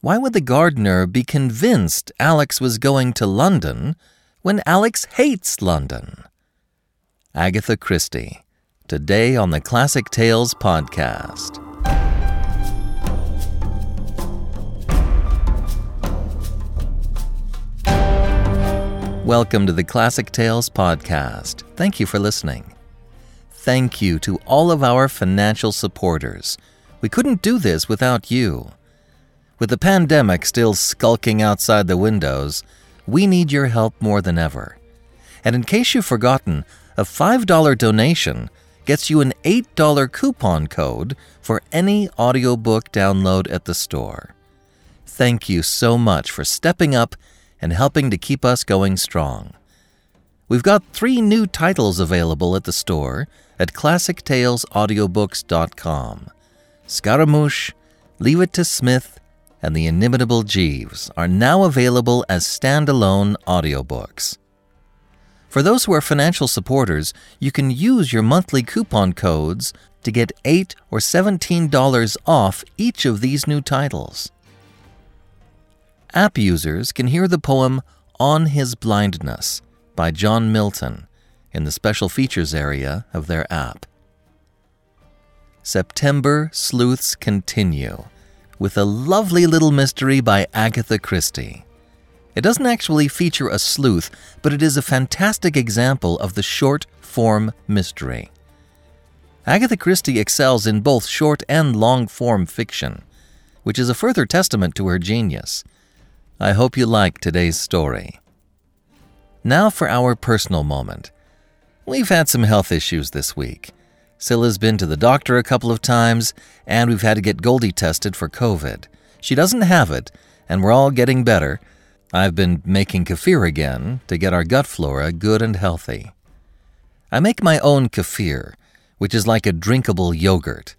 Why would the gardener be convinced Alix was going to London when Alix hates London? Agatha Christie, today on the Classic Tales Podcast. Welcome to the Classic Tales Podcast. Thank you for listening. Thank you to all of our financial supporters. We couldn't do this without you. With the pandemic still skulking outside the windows, we need your help more than ever. And in case you've forgotten, a $5 donation gets you an $8 coupon code for any audiobook download at the store. Thank you so much for stepping up and helping to keep us going strong. We've got 3 new titles available at the store at ClassicTalesAudiobooks.com. Scaramouche, Leave It to Smith, and The Inimitable Jeeves are now available as standalone audiobooks. For those who are financial supporters, you can use your monthly coupon codes to get $8 or $17 off each of these new titles. App users can hear the poem On His Blindness by John Milton in the special features area of their app. September sleuths continue with a lovely little mystery by Agatha Christie. It doesn't actually feature a sleuth, but it is a fantastic example of the short-form mystery. Agatha Christie excels in both short and long-form fiction, which is a further testament to her genius. I hope you like today's story. Now for our personal moment. We've had some health issues this week. Scylla's been to the doctor a couple of times, and we've had to get Goldie tested for COVID. She doesn't have it, and we're all getting better. I've been making kefir again to get our gut flora good and healthy. I make my own kefir, which is like a drinkable yogurt.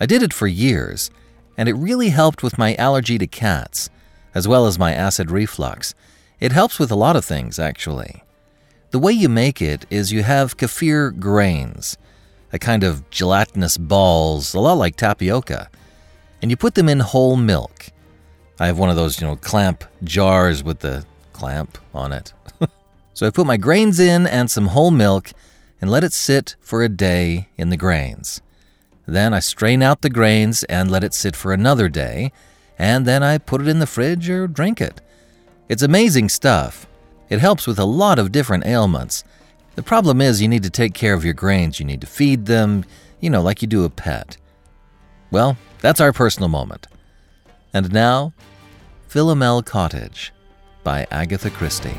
I did it for years, and it really helped with my allergy to cats, as well as my acid reflux. It helps with a lot of things, actually. The way you make it is you have kefir grains, a kind of gelatinous balls, a lot like tapioca, and you put them in whole milk. I have one of those, clamp jars with the clamp on it. So I put my grains in and some whole milk and let it sit for a day in the grains. Then I strain out the grains and let it sit for another day, and then I put it in the fridge or drink it. It's amazing stuff. It helps with a lot of different ailments. The problem is you need to take care of your grains. You need to feed them, like you do a pet. Well, that's our personal moment. And now, Philomel Cottage by Agatha Christie.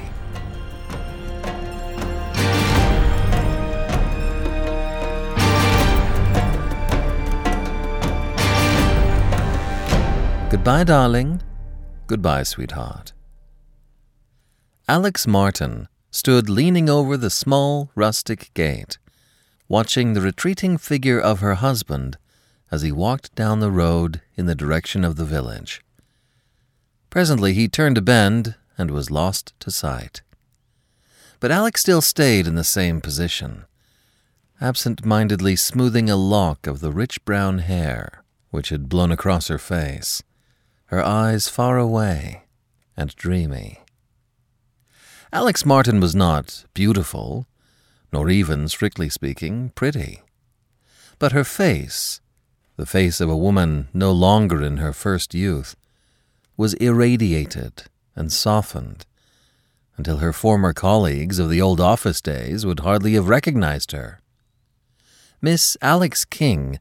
Goodbye, darling. Goodbye, sweetheart. Alix Martin stood leaning over the small, rustic gate, watching the retreating figure of her husband as he walked down the road in the direction of the village. Presently he turned a bend and was lost to sight. But Alix still stayed in the same position, absent-mindedly smoothing a lock of the rich brown hair which had blown across her face, her eyes far away and dreamy. Alix Martin was not beautiful, nor even, strictly speaking, pretty. But her face, the face of a woman no longer in her first youth, was irradiated and softened, until her former colleagues of the old office days would hardly have recognized her. Miss Alix King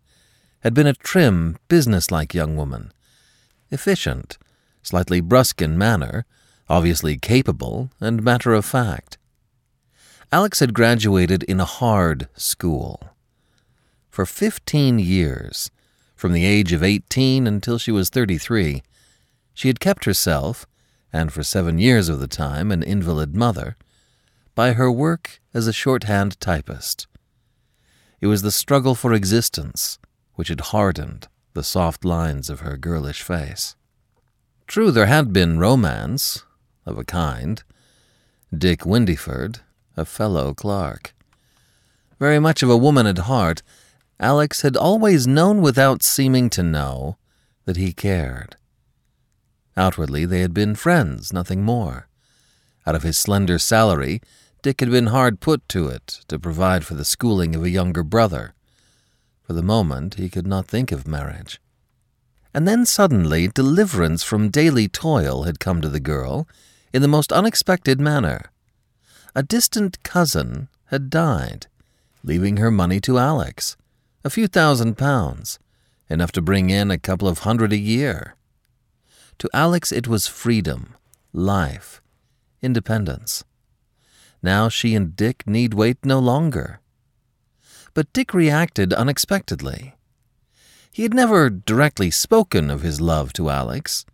had been a trim, businesslike young woman, efficient, slightly brusque in manner, obviously capable and matter-of-fact. Alix had graduated in a hard school. For 15 years, from the age of 18 until she was 33, she had kept herself, and for 7 years of the time an invalid mother, by her work as a shorthand typist. It was the struggle for existence which had hardened the soft lines of her girlish face. True, there had been romance, of a kind. Dick Windyford, a fellow clerk. Very much of a woman at heart, Alix had always known without seeming to know that he cared. Outwardly, they had been friends, nothing more. Out of his slender salary, Dick had been hard put to it to provide for the schooling of a younger brother. For the moment, he could not think of marriage. And then suddenly, deliverance from daily toil had come to the girl in the most unexpected manner. A distant cousin had died, leaving her money to Alix, a few £1,000, enough to bring in a couple of hundred a year. To Alix it was freedom, life, independence. Now she and Dick need wait no longer. But Dick reacted unexpectedly. He had never directly spoken of his love to Alix.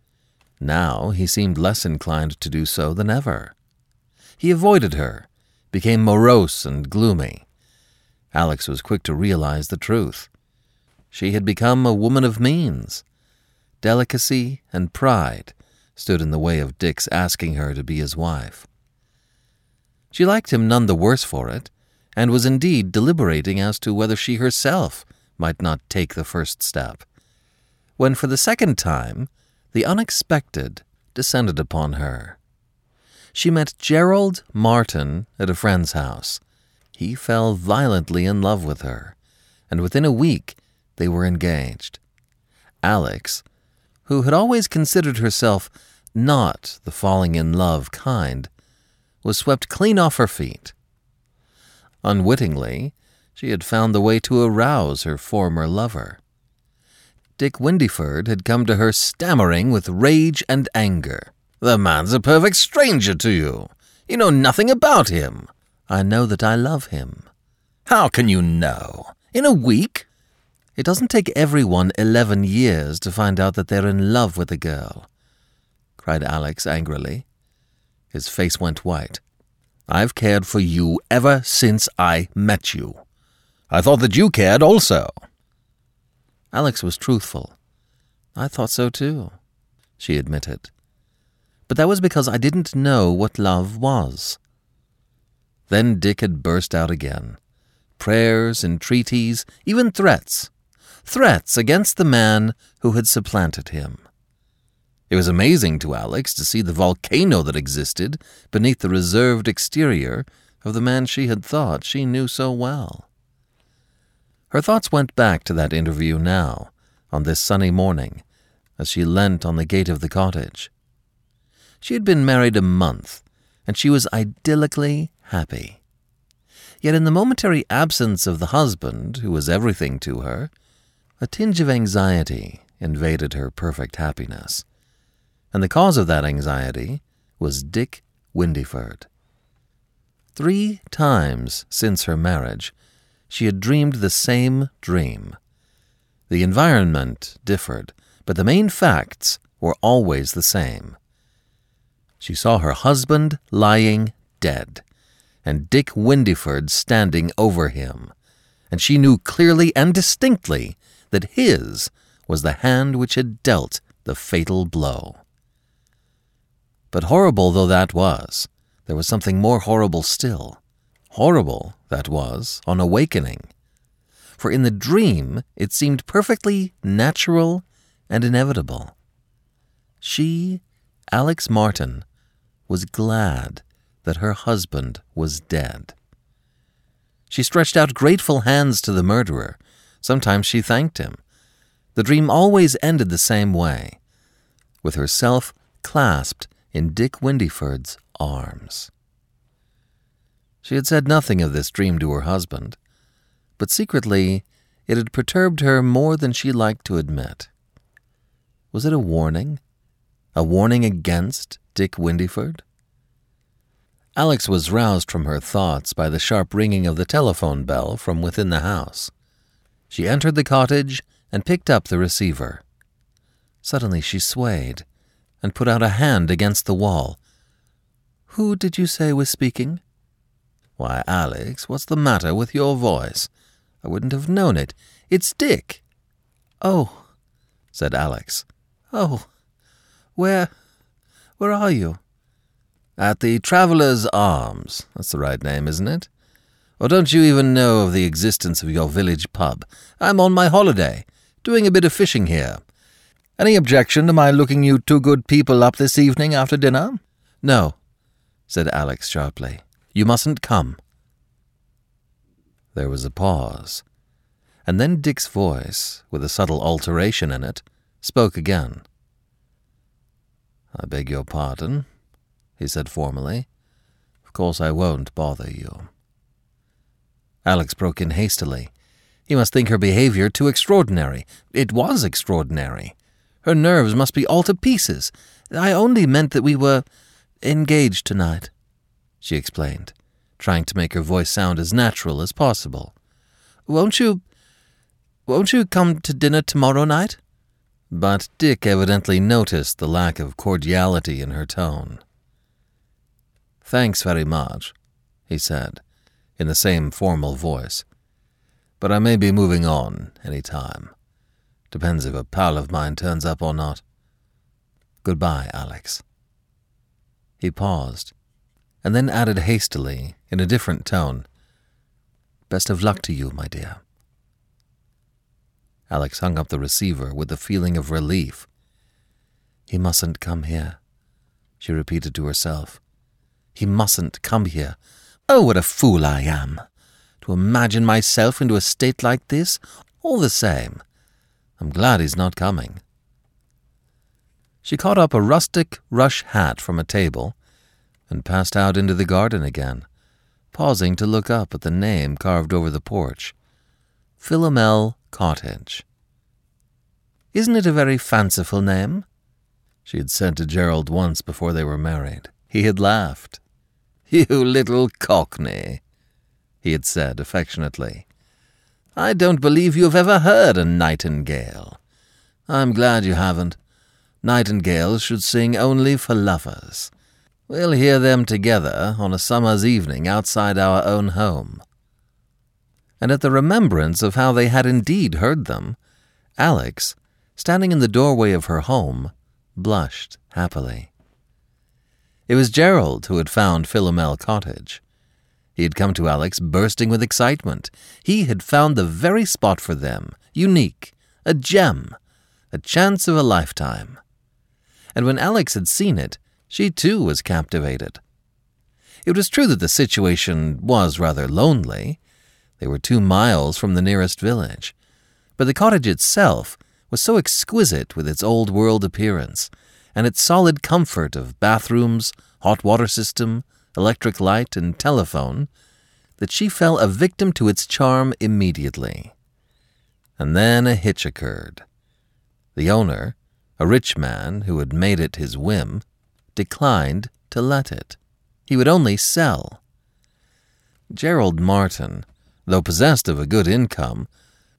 Now he seemed less inclined to do so than ever. He avoided her, became morose and gloomy. Alix was quick to realize the truth. She had become a woman of means. Delicacy and pride stood in the way of Dick's asking her to be his wife. She liked him none the worse for it, and was indeed deliberating as to whether she herself might not take the first step, when for the second time the unexpected descended upon her. She met Gerald Martin at a friend's house. He fell violently in love with her, and within a week they were engaged. Alix, who had always considered herself not the falling-in-love kind, was swept clean off her feet. Unwittingly, she had found the way to arouse her former lover. Dick Windyford had come to her stammering with rage and anger. "The man's a perfect stranger to you. You know nothing about him." "I know that I love him." "How can you know? In a week?" "It doesn't take everyone 11 years to find out that they're in love with a girl," cried Alix angrily. His face went white. "I've cared for you ever since I met you. I thought that you cared also." Alix was truthful. "I thought so too," she admitted. "But that was because I didn't know what love was." Then Dick had burst out again. Prayers, entreaties, even threats. Threats against the man who had supplanted him. It was amazing to Alix to see the volcano that existed beneath the reserved exterior of the man she had thought she knew so well. Her thoughts went back to that interview now, on this sunny morning, as she leant on the gate of the cottage. She had been married a month, and she was idyllically happy. Yet in the momentary absence of the husband, who was everything to her, a tinge of anxiety invaded her perfect happiness. And the cause of that anxiety was Dick Windyford. 3 times since her marriage, she had dreamed the same dream. The environment differed, but the main facts were always the same. She saw her husband lying dead, and Dick Windyford standing over him, and she knew clearly and distinctly that his was the hand which had dealt the fatal blow. But horrible though that was, there was something more horrible still. Horrible, that was, on awakening. For in the dream it seemed perfectly natural and inevitable. She, Alix Martin, was glad that her husband was dead. She stretched out grateful hands to the murderer. Sometimes she thanked him. The dream always ended the same way, with herself clasped in Dick Windyford's arms. She had said nothing of this dream to her husband, but secretly it had perturbed her more than she liked to admit. Was it a warning? A warning against Dick Windyford? Alix was roused from her thoughts by the sharp ringing of the telephone bell from within the house. She entered the cottage and picked up the receiver. Suddenly she swayed and put out a hand against the wall. "Who did you say was speaking?" "Why, Alix, what's the matter with your voice? I wouldn't have known it. It's Dick." "Oh," said Alix. "Oh, where are you?" "At the Traveller's Arms. That's the right name, isn't it? Or don't you even know of the existence of your village pub? I'm on my holiday, doing a bit of fishing here. Any objection to my looking you two good people up this evening after dinner?" "No," said Alix sharply. "You mustn't come." There was a pause, and then Dick's voice, with a subtle alteration in it, spoke again. "I beg your pardon," he said formally. "Of course I won't bother you." Alix broke in hastily. He must think her behaviour too extraordinary. It was extraordinary. Her nerves must be all to pieces. "I only meant that we were engaged tonight," she explained, trying to make her voice sound as natural as possible. "Won't you come to dinner tomorrow night?" But Dick evidently noticed the lack of cordiality in her tone. "Thanks very much," he said, in the same formal voice. "But I may be moving on any time. Depends if a pal of mine turns up or not. Goodbye, Alix." He paused, and then added hastily, in a different tone, "Best of luck to you, my dear." Alix hung up the receiver with a feeling of relief. "He mustn't come here," she repeated to herself. "He mustn't come here. Oh, what a fool I am! To imagine myself into a state like this, all the same. I'm glad he's not coming." She caught up a rustic rush hat from a table and passed out into the garden again, pausing to look up at the name carved over the porch. Philomel Cottage. "Isn't it a very fanciful name?" she had said to Gerald once before they were married. He had laughed. "You little cockney," he had said affectionately. "I don't believe you have ever heard a nightingale. I'm glad you haven't. Nightingales should sing only for lovers. We'll hear them together on a summer's evening outside our own home." And at the remembrance of how they had indeed heard them, Alix, standing in the doorway of her home, blushed happily. It was Gerald who had found Philomel Cottage. He had come to Alix bursting with excitement. He had found the very spot for them, unique, a gem, a chance of a lifetime. And when Alix had seen it, she too was captivated. It was true that the situation was rather lonely. They were 2 miles from the nearest village, but the cottage itself was so exquisite with its old-world appearance and its solid comfort of bathrooms, hot water system, electric light and telephone that she fell a victim to its charm immediately. And then a hitch occurred. The owner, a rich man who had made it his whim, declined to let it. He would only sell. Gerald Martin, though possessed of a good income,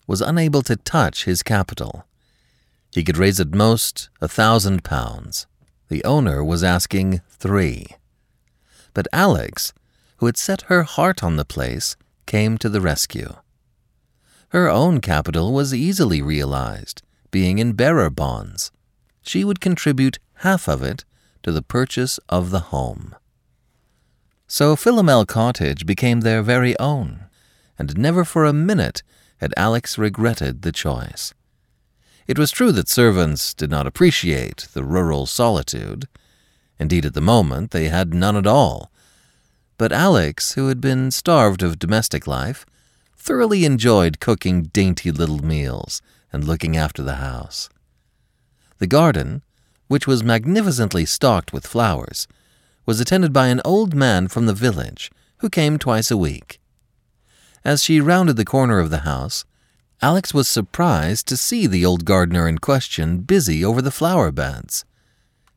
was unable to touch his capital. He could raise at most £1,000. The owner was asking 3. But Alix, who had set her heart on the place, came to the rescue. Her own capital was easily realized, being in bearer bonds. She would contribute half of it to the purchase of the home. So Philomel Cottage became their very own, and never for a minute had Alix regretted the choice. It was true that servants did not appreciate the rural solitude. Indeed, at the moment, they had none at all. But Alix, who had been starved of domestic life, thoroughly enjoyed cooking dainty little meals and looking after the house. The garden, which was magnificently stocked with flowers, was attended by an old man from the village who came twice a week. As she rounded the corner of the house, Alix was surprised to see the old gardener in question busy over the flower beds.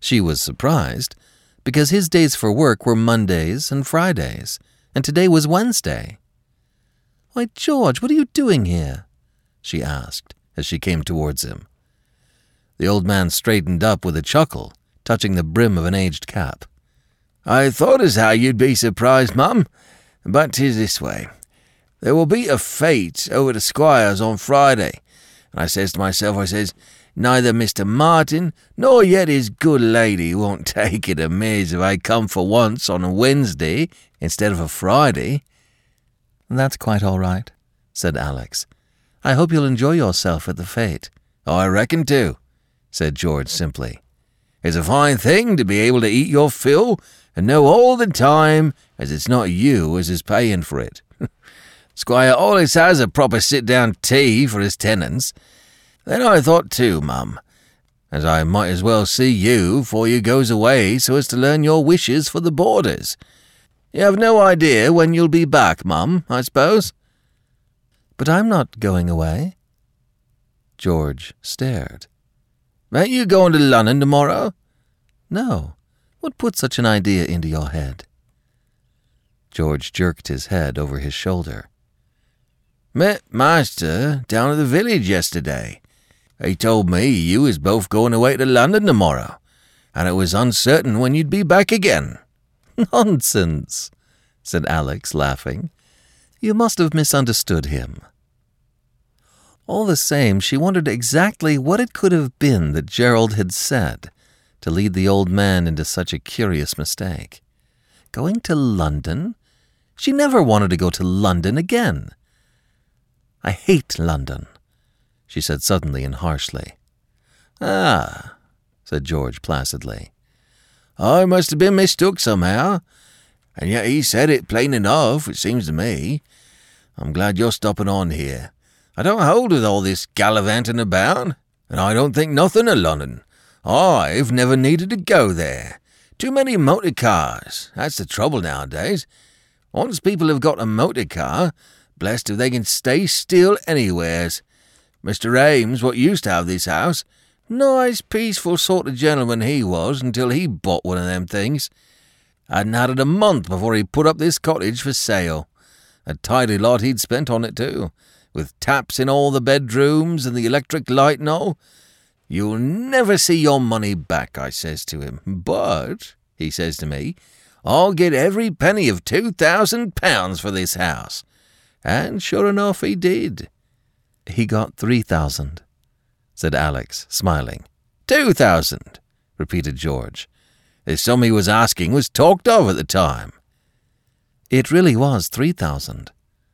She was surprised because his days for work were Mondays and Fridays, and today was Wednesday. "Why, George, what are you doing here?" she asked as she came towards him. The old man straightened up with a chuckle, touching the brim of an aged cap. "I thought as how you'd be surprised, Mum, but 'tis this way. There will be a fete over the Squire's on Friday, and I says to myself, neither Mr. Martin nor yet his good lady won't take it amiss if I come for once on a Wednesday instead of a Friday." "That's quite all right," said Alix. "I hope you'll enjoy yourself at the fete." "I reckon too," said George simply. It's a fine thing to be able to eat your fill and know all the time as it's not you as is paying for it. Squire always has a proper sit-down tea for his tenants. Then I thought too, Mum, as I might as well see you before you goes away so as to learn your wishes for the boarders. You have no idea when you'll be back, Mum, I suppose. But I'm not going away. George stared. Ain't you going to London tomorrow? No. What put such an idea into your head? George jerked his head over his shoulder. Met Master down at the village yesterday. He told me you was both going away to London tomorrow, and it was uncertain when you'd be back again. Nonsense, said Alix, laughing. You must have misunderstood him. All the same, she wondered exactly what it could have been that Gerald had said to lead the old man into such a curious mistake. Going to London? She never wanted to go to London again. I hate London, she said suddenly and harshly. Ah, said George placidly. I must have been mistook somehow. And yet he said it plain enough, it seems to me. I'm glad you're stopping on here. I don't hold with all this gallivanting about, and I don't think nothing of London. I've never needed to go there. Too many motor cars. That's the trouble nowadays. Once people have got a motor car, blessed if they can stay still anywheres. Mr. Ames, what used to have this house, nice peaceful sort of gentleman he was until he bought one of them things. Hadn't had it a month before he put up this cottage for sale. A tidy lot he'd spent on it too, with taps in all the bedrooms and the electric light and all. You'll never see your money back, I says to him. But, he says to me, I'll get every penny of £2,000 for this house. And sure enough he did. He got 3,000, said Alix, smiling. 2,000, repeated George. The sum he was asking was talked of at the time. It really was 3,000,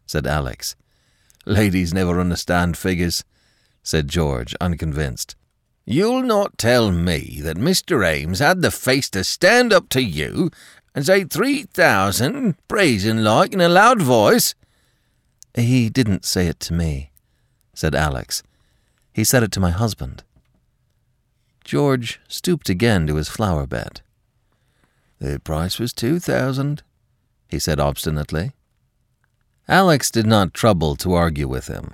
said Alix. Ladies never understand figures, said George, unconvinced. You'll not tell me that Mr. Ames had the face to stand up to you and say 3,000, brazen-like, in a loud voice. He didn't say it to me, said Alix. He said it to my husband. George stooped again to his flower bed. The price was 2,000, he said obstinately. Alix did not trouble to argue with him.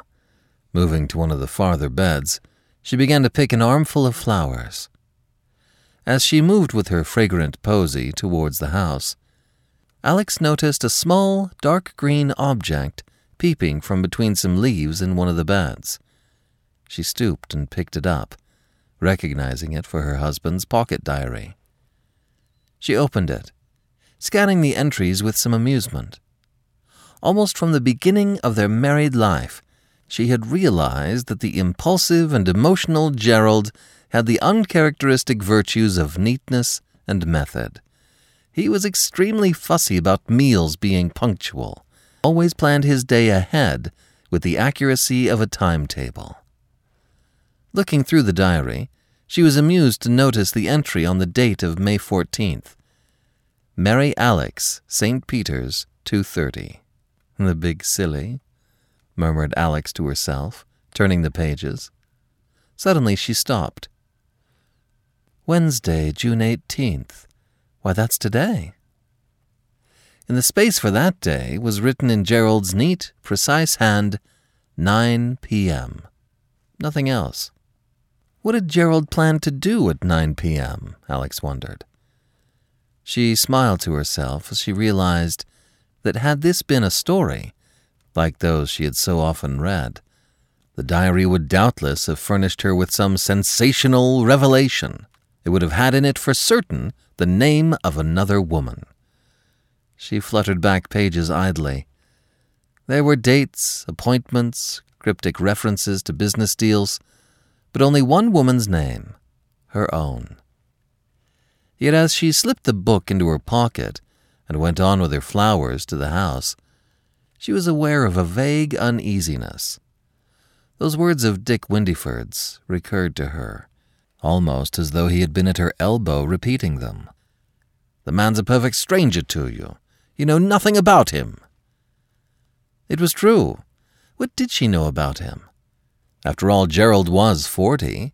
Moving to one of the farther beds, she began to pick an armful of flowers. As she moved with her fragrant posy towards the house, Alix noticed a small, dark green object peeping from between some leaves in one of the beds. She stooped and picked it up, recognizing it for her husband's pocket diary. She opened it, scanning the entries with some amusement. Almost from the beginning of their married life, she had realized that the impulsive and emotional Gerald had the uncharacteristic virtues of neatness and method. He was extremely fussy about meals being punctual, always planned his day ahead with the accuracy of a timetable. Looking through the diary, she was amused to notice the entry on the date of May 14th. Mary Alix, St. Peter's, 2:30. The big silly, murmured Alix to herself, turning the pages. Suddenly she stopped. Wednesday, June 18th. Why, that's today. In the space for that day was written in Gerald's neat, precise hand, 9 p.m. Nothing else. What had Gerald planned to do at 9 p.m., Alix wondered. She smiled to herself as she realized that had this been a story, like those she had so often read, the diary would doubtless have furnished her with some sensational revelation. It would have had in it for certain the name of another woman. She fluttered back pages idly. There were dates, appointments, cryptic references to business deals, but only one woman's name, her own. Yet as she slipped the book into her pocket and went on with her flowers to the house, she was aware of a vague uneasiness. Those words of Dick Windyford's recurred to her, almost as though he had been at her elbow repeating them. "The man's a perfect stranger to you. You know nothing about him." It was true. What did she know about him? After all, Gerald was 40.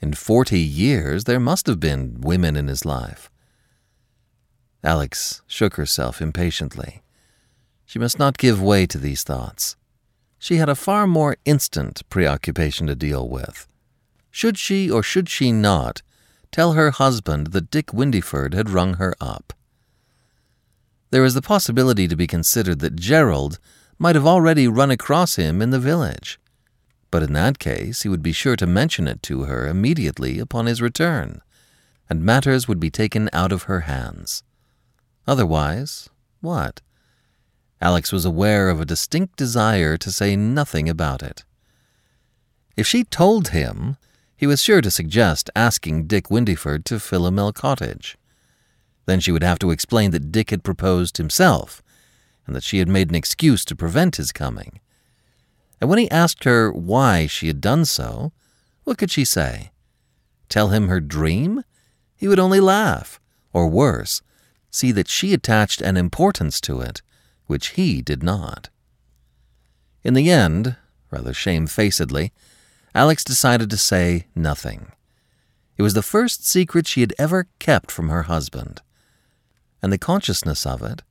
In 40 years, there must have been women in his life. Alix shook herself impatiently. She must not give way to these thoughts. She had a far more instant preoccupation to deal with. Should she or should she not tell her husband that Dick Windyford had rung her up? There is the possibility to be considered that Gerald might have already run across him in the village, but in that case he would be sure to mention it to her immediately upon his return, and matters would be taken out of her hands. Otherwise, what? Alix was aware of a distinct desire to say nothing about it. If she told him, he was sure to suggest asking Dick Windyford to Philomel Cottage. Then she would have to explain that Dick had proposed himself, and that she had made an excuse to prevent his coming. And when he asked her why she had done so, what could she say? Tell him her dream? He would only laugh, or worse, see that she attached an importance to it, which he did not. In the end, rather shamefacedly, Alix decided to say nothing. It was the first secret she had ever kept from her husband, and the consciousness of it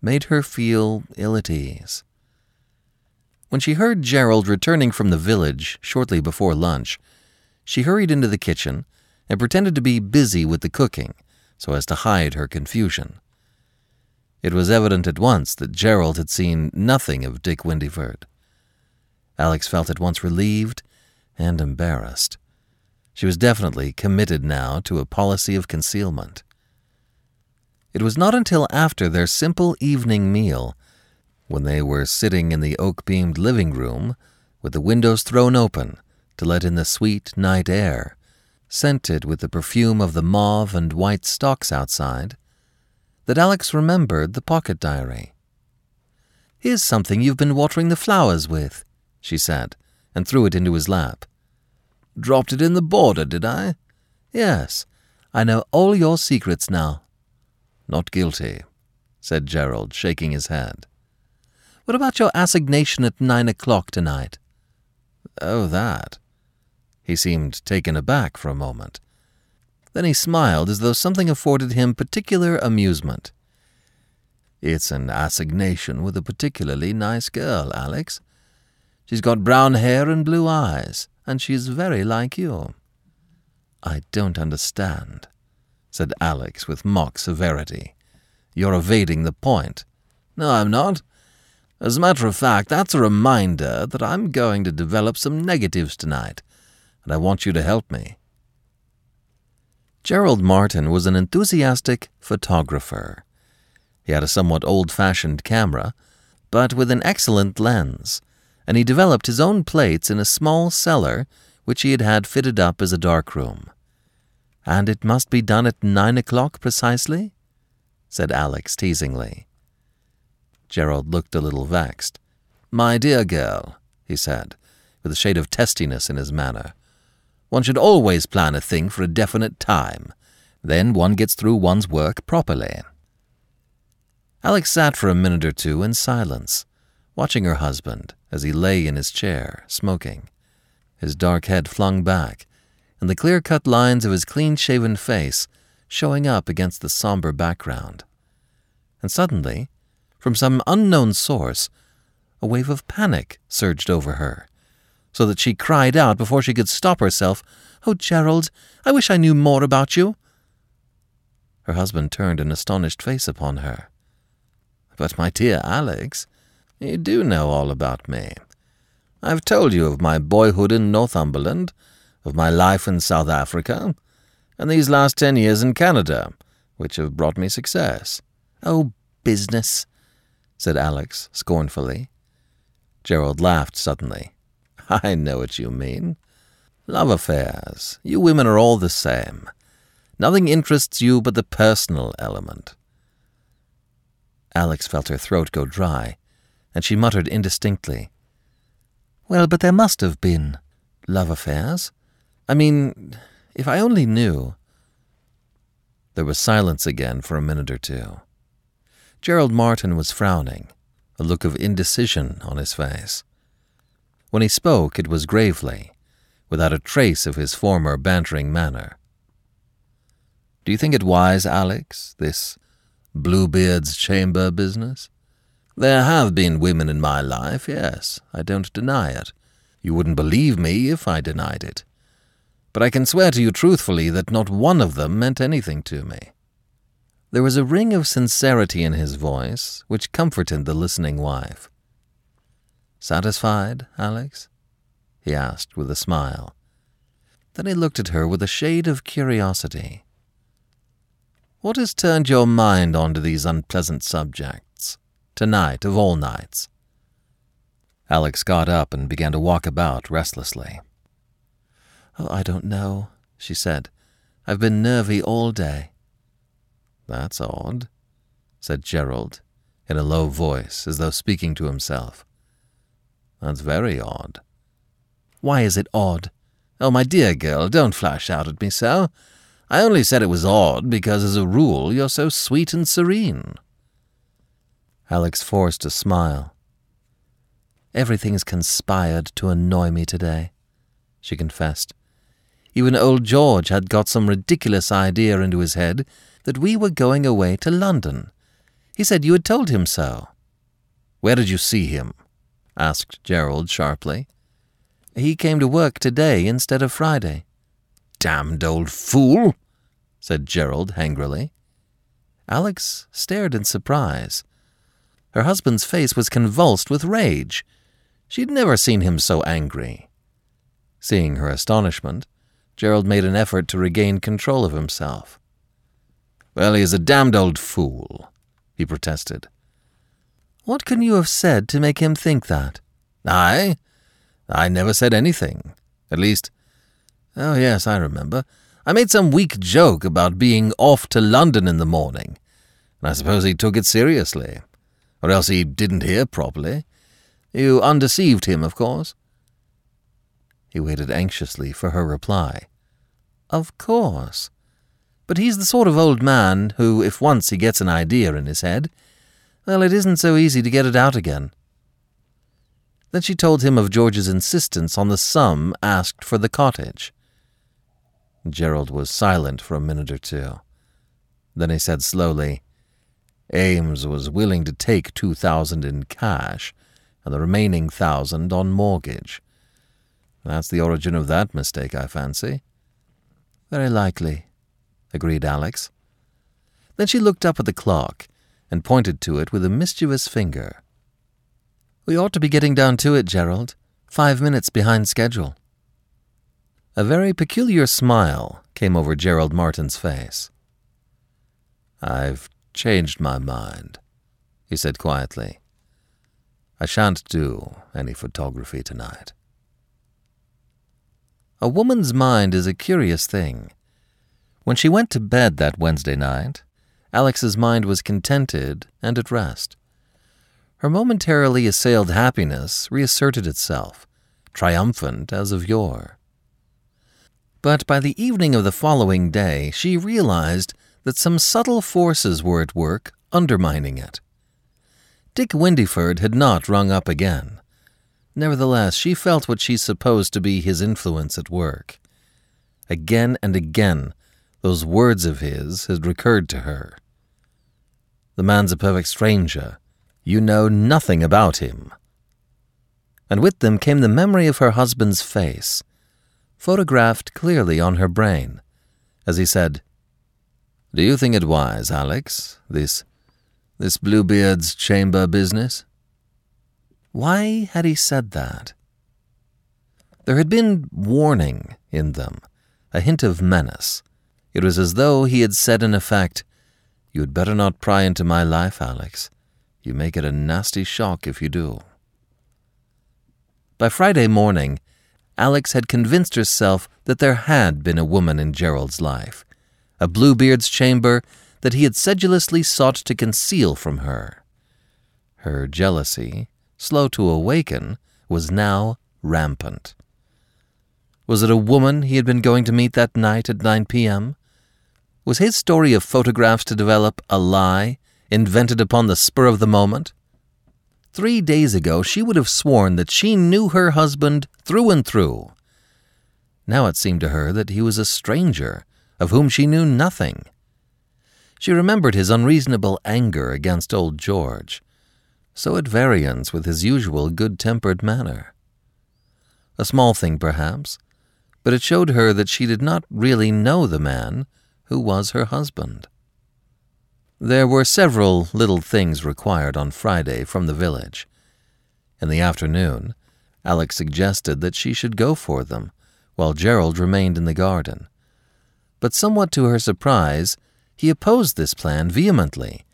made her feel ill at ease. When she heard Gerald returning from the village shortly before lunch, she hurried into the kitchen and pretended to be busy with the cooking so as to hide her confusion. It was evident at once that Gerald had seen nothing of Dick Windyford. Alix felt at once relieved and embarrassed. She was definitely committed now to a policy of concealment. It was not until after their simple evening meal, when they were sitting in the oak-beamed living room, with the windows thrown open to let in the sweet night air, scented with the perfume of the mauve and white stalks outside, that Alix remembered the pocket diary. "Here's something you've been watering the flowers with," she said, and threw it into his lap. "Dropped it in the border, did I?" "Yes. I know all your secrets now." "Not guilty," said Gerald, shaking his head. "What about your assignation at 9 o'clock tonight?" "Oh, that." He seemed taken aback for a moment. Then he smiled as though something afforded him particular amusement. "It's an assignation with a particularly nice girl, Alix. She's got brown hair and blue eyes, and she's very like you." "I don't understand," said Alix with mock severity. "You're evading the point." "No, I'm not. As a matter of fact, that's a reminder that I'm going to develop some negatives tonight, and I want you to help me." Gerald Martin was an enthusiastic photographer. He had a somewhat old-fashioned camera, but with an excellent lens, and he developed his own plates in a small cellar which he had had fitted up as a darkroom. "And it must be done at 9 o'clock precisely?" said Alix teasingly. Gerald looked a little vexed. "My dear girl," he said, with a shade of testiness in his manner, "one should always plan a thing for a definite time. Then one gets through one's work properly." Alix sat for a minute or two in silence, watching her husband as he lay in his chair, smoking, his dark head flung back, and the clear-cut lines of his clean-shaven face showing up against the somber background. And suddenly, from some unknown source, a wave of panic surged over her, so that she cried out before she could stop herself, "Oh, Gerald, I wish I knew more about you!" Her husband turned an astonished face upon her. "But my dear Alix, you do know all about me. I've told you of my boyhood in Northumberland, of my life in South Africa, and these last 10 years in Canada, which have brought me success." "Oh, business," said Alix scornfully. Gerald laughed suddenly. "I know what you mean. Love affairs. You women are all the same. Nothing interests you but the personal element." Alix felt her throat go dry, and she muttered indistinctly, "Well, but there must have been love affairs. I mean, If I only knew. There was silence again for a minute or two. Gerald Martin was frowning, a look of indecision on his face. When he spoke, it was gravely, without a trace of his former bantering manner. "Do you think it wise, Alix, this Bluebeard's chamber business? There have been women in my life, yes, I don't deny it. You wouldn't believe me if I denied it. But I can swear to you truthfully that not one of them meant anything to me." There was a ring of sincerity in his voice which comforted the listening wife. "Satisfied, Alix?" he asked with a smile. Then he looked at her with a shade of curiosity. "What has turned your mind onto these unpleasant subjects, tonight of all nights?" Alix got up and began to walk about restlessly. "Oh, I don't know," she said. "I've been nervy all day." "That's odd," said Gerald, in a low voice, as though speaking to himself. "That's very odd." "Why is it odd? Oh, my dear girl, don't flash out at me so. I only said it was odd because, as a rule, you're so sweet and serene." Alix forced a smile. "Everything's conspired to annoy me today," she confessed. "Even old George had got some ridiculous idea into his head that we were going away to London. He said you had told him so." "Where did you see him?" asked Gerald sharply. "He came to work today instead of Friday." "Damned old fool," said Gerald angrily. Alix stared in surprise. Her husband's face was convulsed with rage. She'd never seen him so angry. Seeing her astonishment, Gerald made an effort to regain control of himself. "Well, he is a damned old fool," he protested. "What can you have said to make him think that?" "I never said anything. At least, oh yes, I remember. I made some weak joke about being off to London in the morning, and I suppose he took it seriously, or else he didn't hear properly. You undeceived him, of course." He waited anxiously for her reply. "Of course. But he's the sort of old man who, if once he gets an idea in his head, well, it isn't so easy to get it out again." Then she told him of George's insistence on the sum asked for the cottage. Gerald was silent for a minute or two. Then he said slowly, "Ames was willing to take 2,000 in cash and the remaining 1,000 on mortgage. That's the origin of that mistake, I fancy." "Very likely," agreed Alix. Then she looked up at the clock and pointed to it with a mischievous finger. "We ought to be getting down to it, Gerald. 5 minutes behind schedule." A very peculiar smile came over Gerald Martin's face. "I've changed my mind," he said quietly. "I shan't do any photography tonight." A woman's mind is a curious thing. When she went to bed that Wednesday night, Alix's mind was contented and at rest. Her momentarily assailed happiness reasserted itself, triumphant as of yore. But by the evening of the following day, she realized that some subtle forces were at work undermining it. Dick Windyford had not rung up again. Nevertheless, she felt what she supposed to be his influence at work. Again and again, those words of his had recurred to her. "The man's a perfect stranger. You know nothing about him." And with them came the memory of her husband's face, photographed clearly on her brain, as he said, "Do you think it wise, Alix, this Bluebeard's chamber business?" Why had he said that? There had been warning in them, a hint of menace. It was as though he had said in effect, "You had better not pry into my life, Alix. You make it a nasty shock if you do." By Friday morning, Alix had convinced herself that there had been a woman in Gerald's life, a Bluebeard's chamber that he had sedulously sought to conceal from her. Her jealousy, slow to awaken, was now rampant. Was it a woman he had been going to meet that night at 9 p.m.? Was his story of photographs to develop a lie, invented upon the spur of the moment? 3 days ago, she would have sworn that she knew her husband through and through. Now it seemed to her that he was a stranger, of whom she knew nothing. She remembered his unreasonable anger against old George, so at variance with his usual good-tempered manner. A small thing, perhaps, but it showed her that she did not really know the man who was her husband. There were several little things required on Friday from the village. In the afternoon, Alix suggested that she should go for them, while Gerald remained in the garden. But somewhat to her surprise, he opposed this plan vehemently,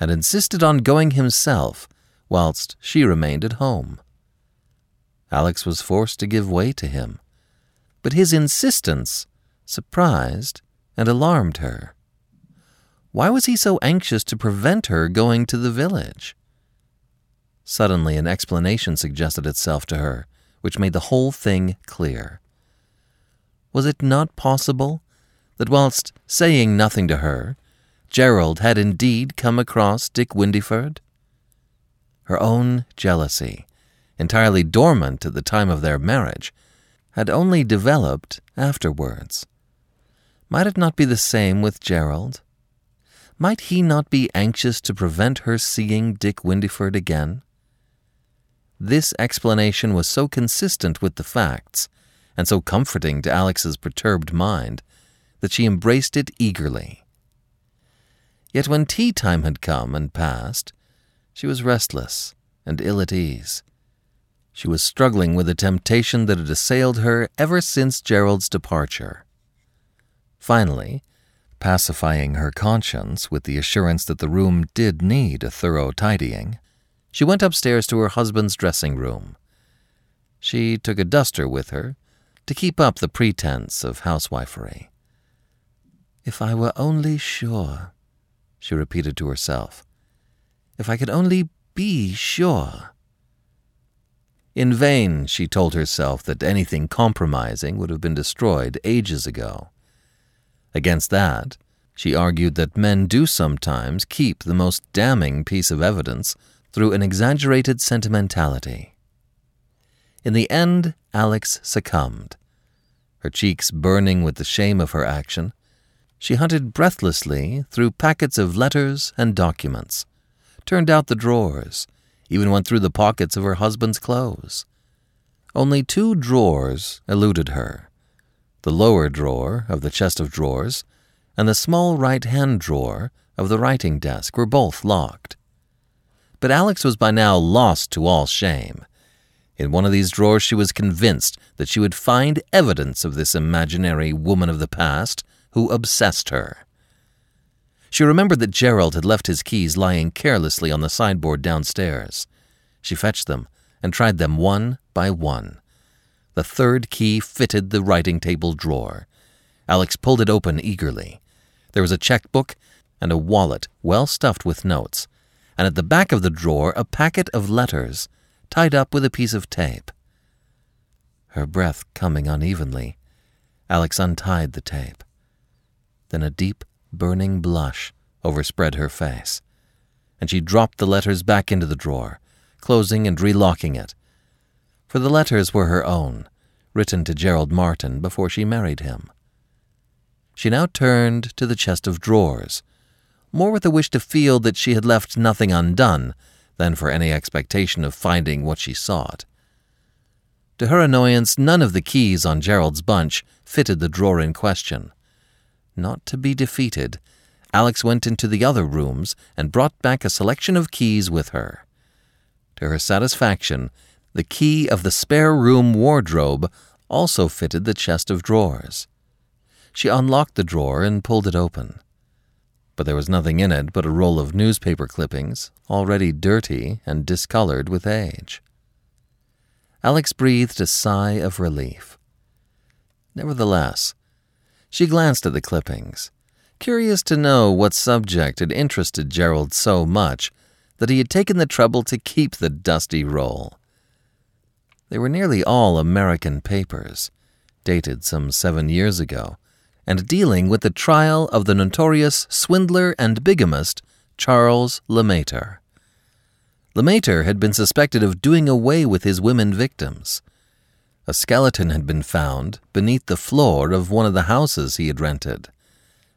and insisted on going himself, whilst she remained at home. Alix was forced to give way to him, but his insistence surprised and alarmed her. Why was he so anxious to prevent her going to the village? Suddenly an explanation suggested itself to her, which made the whole thing clear. Was it not possible that whilst saying nothing to her, Gerald had indeed come across Dick Windyford? Her own jealousy, entirely dormant at the time of their marriage, had only developed afterwards. Might it not be the same with Gerald? Might he not be anxious to prevent her seeing Dick Windyford again? This explanation was so consistent with the facts, and so comforting to Alix's perturbed mind, that she embraced it eagerly. Yet when tea-time had come and passed, she was restless and ill at ease. She was struggling with a temptation that had assailed her ever since Gerald's departure. Finally, pacifying her conscience with the assurance that the room did need a thorough tidying, she went upstairs to her husband's dressing room. She took a duster with her to keep up the pretense of housewifery. If I were only sure, she repeated to herself. If I could only be sure. In vain she told herself that anything compromising would have been destroyed ages ago. Against that, she argued that men do sometimes keep the most damning piece of evidence through an exaggerated sentimentality. In the end, Alix succumbed. Her cheeks burning with the shame of her action, she hunted breathlessly through packets of letters and documents, turned out the drawers, even went through the pockets of her husband's clothes. Only two drawers eluded her. The lower drawer of the chest of drawers and the small right-hand drawer of the writing desk were both locked. But Alix was by now lost to all shame. In one of these drawers she was convinced that she would find evidence of this imaginary woman of the past who obsessed her. She remembered that Gerald had left his keys lying carelessly on the sideboard downstairs. She fetched them and tried them one by one. The third key fitted the writing table drawer. Alix pulled it open eagerly. There was a checkbook and a wallet well stuffed with notes, and at the back of the drawer a packet of letters tied up with a piece of tape. Her breath coming unevenly, Alix untied the tape. Then a deep, burning blush overspread her face, and she dropped the letters back into the drawer, closing and relocking it. For the letters were her own, written to Gerald Martin before she married him. She now turned to the chest of drawers, more with a wish to feel that she had left nothing undone than for any expectation of finding what she sought. To her annoyance, none of the keys on Gerald's bunch fitted the drawer in question. Not to be defeated, Alix went into the other rooms and brought back a selection of keys with her. To her satisfaction, the key of the spare room wardrobe also fitted the chest of drawers. She unlocked the drawer and pulled it open. But there was nothing in it but a roll of newspaper clippings, already dirty and discolored with age. Alix breathed a sigh of relief. Nevertheless, she glanced at the clippings, curious to know what subject had interested Gerald so much that he had taken the trouble to keep the dusty roll. They were nearly all American papers, dated some 7 years ago, and dealing with the trial of the notorious swindler and bigamist Charles Lemaitre. Lemaitre had been suspected of doing away with his women victims. A skeleton had been found beneath the floor of one of the houses he had rented,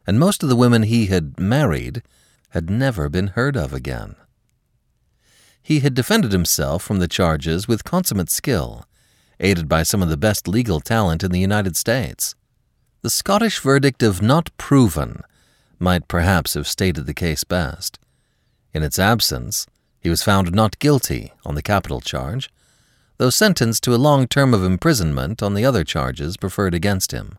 and most of the women he had married had never been heard of again. He had defended himself from the charges with consummate skill, aided by some of the best legal talent in the United States. The Scottish verdict of not proven might perhaps have stated the case best. In its absence, he was found not guilty on the capital charge, though sentenced to a long term of imprisonment on the other charges preferred against him.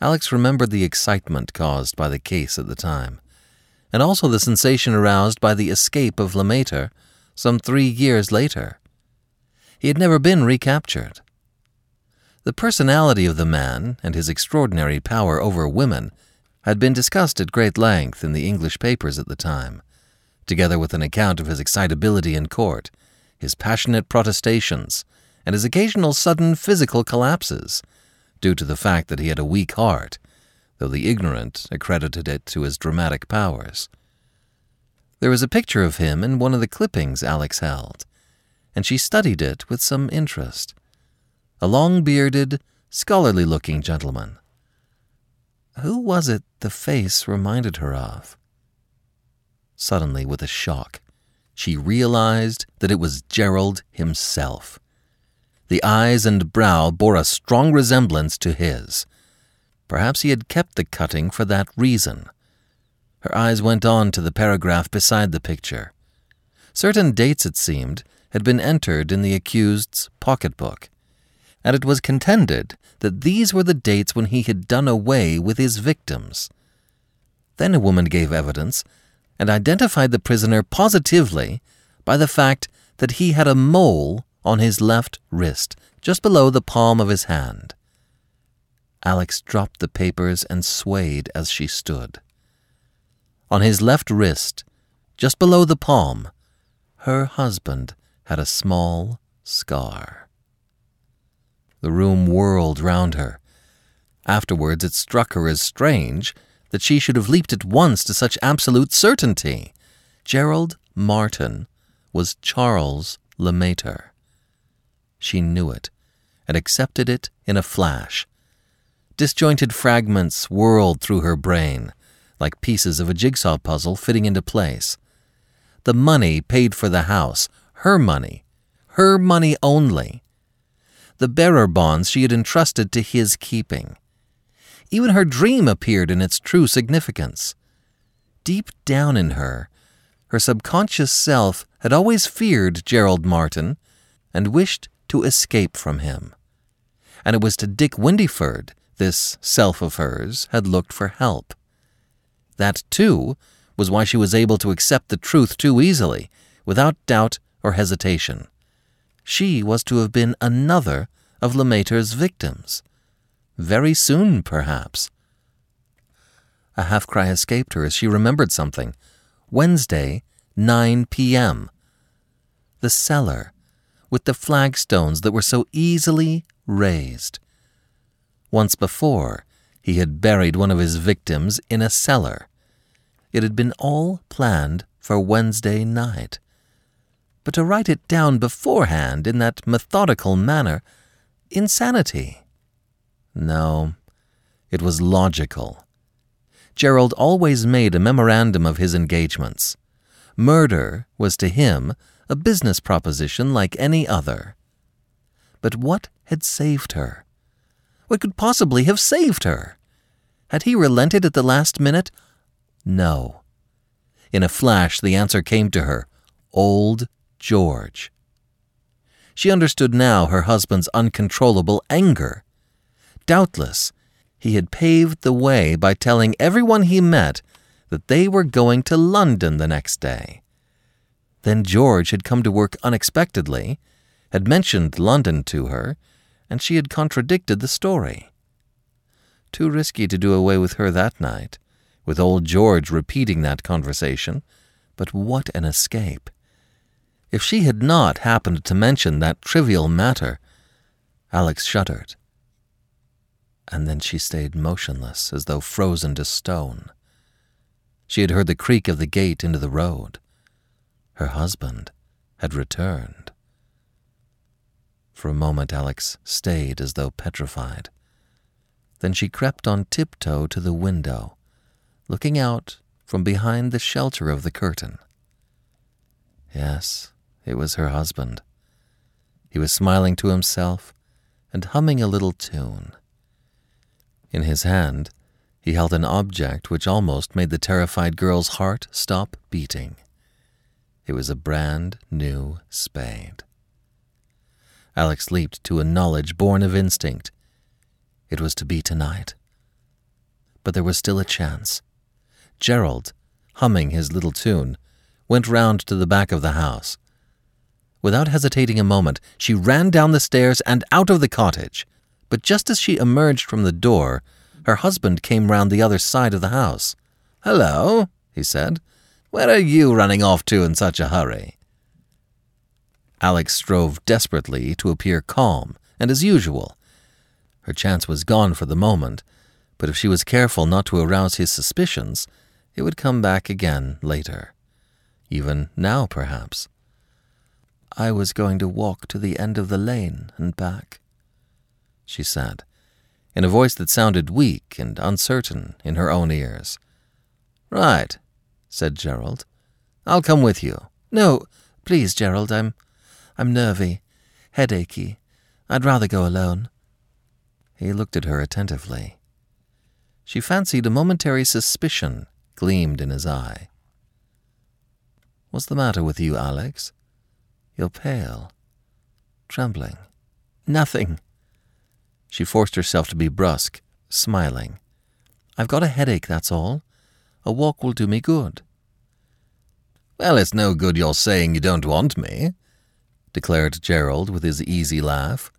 Alix remembered the excitement caused by the case at the time, and also the sensation aroused by the escape of Lemaitre some 3 years later. He had never been recaptured. The personality of the man and his extraordinary power over women had been discussed at great length in the English papers at the time, together with an account of his excitability in court, his passionate protestations, and his occasional sudden physical collapses, due to the fact that he had a weak heart, though the ignorant accredited it to his dramatic powers. There was a picture of him in one of the clippings Alix held, and she studied it with some interest. A long-bearded, scholarly-looking gentleman. Who was it the face reminded her of? Suddenly, with a shock, she realized that it was Gerald himself. The eyes and brow bore a strong resemblance to his. Perhaps he had kept the cutting for that reason. Her eyes went on to the paragraph beside the picture. Certain dates, it seemed, had been entered in the accused's pocketbook, and it was contended that these were the dates when he had done away with his victims. Then a woman gave evidence and identified the prisoner positively by the fact that he had a mole on his left wrist, just below the palm of his hand. Alix dropped the papers and swayed as she stood. On his left wrist, just below the palm, her husband had a small scar. The room whirled round her. Afterwards it struck her as strange that she should have leaped at once to such absolute certainty. Gerald Martin was Charles Lemaitre. She knew it, and accepted it in a flash. Disjointed fragments whirled through her brain, like pieces of a jigsaw puzzle fitting into place. The money paid for the house, her money only. The bearer bonds she had entrusted to his keeping. Even her dream appeared in its true significance. Deep down in her, her subconscious self had always feared Gerald Martin and wished to escape from him. And it was to Dick Windyford this self of hers had looked for help. That, too, was why she was able to accept the truth too easily, without doubt or hesitation. She was to have been another of Lemaitre's victims. Very soon, perhaps. A half-cry escaped her as she remembered something. Wednesday, 9 p.m. The cellar, with the flagstones that were so easily raised. Once before, he had buried one of his victims in a cellar. It had been all planned for Wednesday night. But to write it down beforehand in that methodical manner, insanity. No, it was logical. Gerald always made a memorandum of his engagements. Murder was to him a business proposition like any other. But what had saved her? What could possibly have saved her? Had he relented at the last minute? No. In a flash, the answer came to her. Old George. She understood now her husband's uncontrollable anger. Doubtless, he had paved the way by telling everyone he met that they were going to London the next day. Then George had come to work unexpectedly, had mentioned London to her, and she had contradicted the story. Too risky to do away with her that night, with old George repeating that conversation, but what an escape. If she had not happened to mention that trivial matter, Alix shuddered. and then she stayed motionless as though frozen to stone. She had heard the creak of the gate into the road. Her husband had returned. For a moment Alix stayed as though petrified. Then she crept on tiptoe to the window, looking out from behind the shelter of the curtain. Yes, it was her husband. He was smiling to himself and humming a little tune. In his hand, he held an object which almost made the terrified girl's heart stop beating. It was a brand new spade. Alix leaped to a knowledge born of instinct. It was to be tonight. But there was still a chance. Gerald, humming his little tune, went round to the back of the house. Without hesitating a moment, she ran down the stairs and out of the cottage. But just as she emerged from the door, her husband came round the other side of the house. "Hello," he said. "Where are you running off to in such a hurry?" Alix strove desperately to appear calm, and as usual. Her chance was gone for the moment, but if she was careful not to arouse his suspicions, it would come back again later. Even now, perhaps. "I was going to walk to the end of the lane and back," she said, in a voice that sounded weak and uncertain in her own ears. "Right," said Gerald. "I'll come with you." "No, please, Gerald, I'm nervy, headachy. I'd rather go alone." He looked at her attentively. She fancied a momentary suspicion gleamed in his eye. "What's the matter with you, Alix? You're pale, trembling." "Nothing." She forced herself to be brusque, smiling. "I've got a headache, that's all. A walk will do me good." "Well, it's no good your saying you don't want me," declared Gerald with his easy laugh.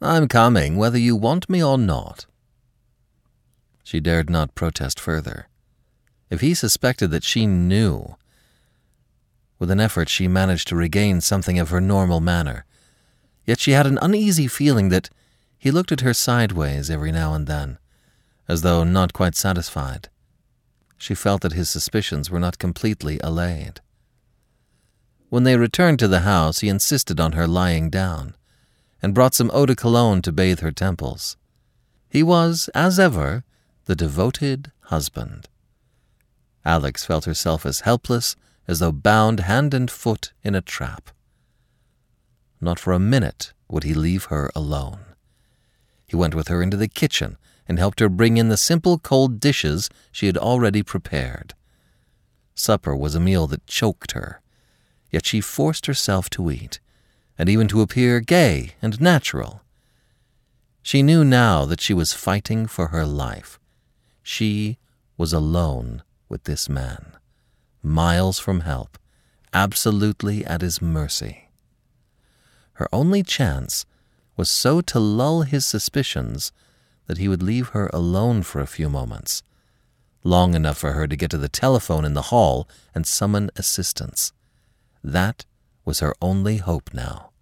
"I'm coming, whether you want me or not." She dared not protest further. If he suspected that she knew... With an effort she managed to regain something of her normal manner. Yet she had an uneasy feeling that he looked at her sideways every now and then, as though not quite satisfied. She felt that his suspicions were not completely allayed. When they returned to the house, he insisted on her lying down, and brought some eau de cologne to bathe her temples. He was, as ever, the devoted husband. Alix felt herself as helpless as though bound hand and foot in a trap. Not for a minute would he leave her alone. He went with her into the kitchen and helped her bring in the simple cold dishes she had already prepared. Supper was a meal that choked her, yet she forced herself to eat, and even to appear gay and natural. She knew now that she was fighting for her life. She was alone with this man, miles from help, absolutely at his mercy. Her only chance was so to lull his suspicions that he would leave her alone for a few moments, long enough for her to get to the telephone in the hall and summon assistance. That was her only hope now.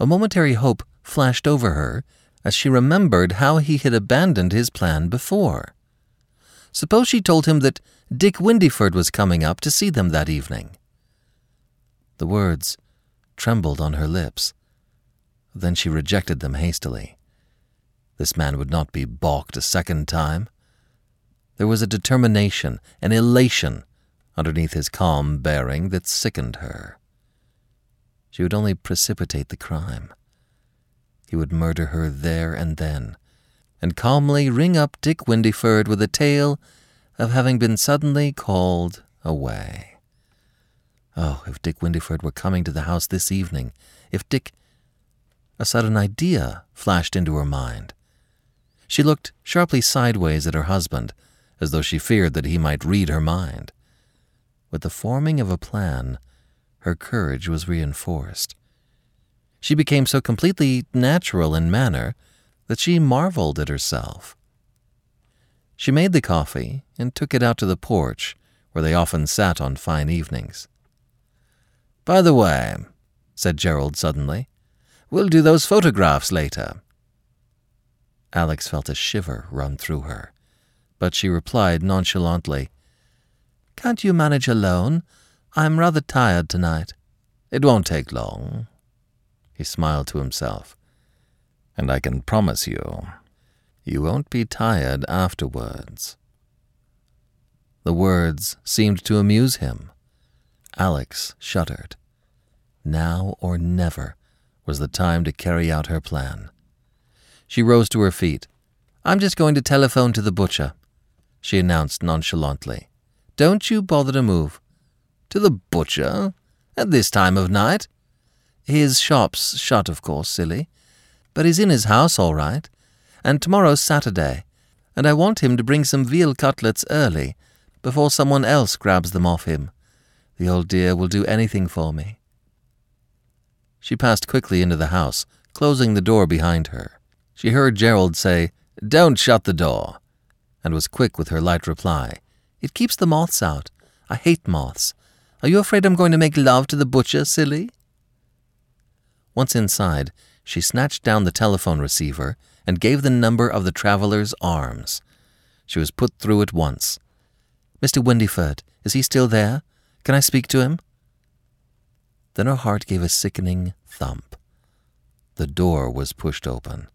A momentary hope flashed over her as she remembered how he had abandoned his plan before. Suppose she told him that Dick Windyford was coming up to see them that evening. The words trembled on her lips. Then she rejected them hastily. This man would not be balked a second time. There was a determination, an elation, underneath his calm bearing that sickened her. She would only precipitate the crime. He would murder her there and then, and calmly ring up Dick Windyford with a tale of having been suddenly called away. Oh, if Dick Windyford were coming to the house this evening, if Dick... A sudden idea flashed into her mind. She looked sharply sideways at her husband, as though she feared that he might read her mind. With the forming of a plan, her courage was reinforced. She became so completely natural in manner that she marveled at herself. She made the coffee and took it out to the porch, where they often sat on fine evenings. "By the way," said Gerald suddenly, "we'll do those photographs later." Alix felt a shiver run through her, but she replied nonchalantly, "Can't you manage alone? I'm rather tired tonight." "It won't take long," he smiled to himself. "And I can promise you, you won't be tired afterwards." The words seemed to amuse him. Alix shuddered. Now or never was the time to carry out her plan. She rose to her feet. "I'm just going to telephone to the butcher," she announced nonchalantly. "Don't you bother to move." "To the butcher? At this time of night?" "His shop's shut, of course, silly. But he's in his house all right. And tomorrow's Saturday, and I want him to bring some veal cutlets early, before someone else grabs them off him. The old dear will do anything for me." She passed quickly into the house, closing the door behind her. She heard Gerald say, "Don't shut the door," and was quick with her light reply. "It keeps the moths out. I hate moths. Are you afraid I'm going to make love to the butcher, silly?" Once inside, she snatched down the telephone receiver and gave the number of the Traveller's Arms. She was put through at once. "Mr. Windyford, is he still there? Can I speak to him?" Then her heart gave a sickening thump. The door was pushed open,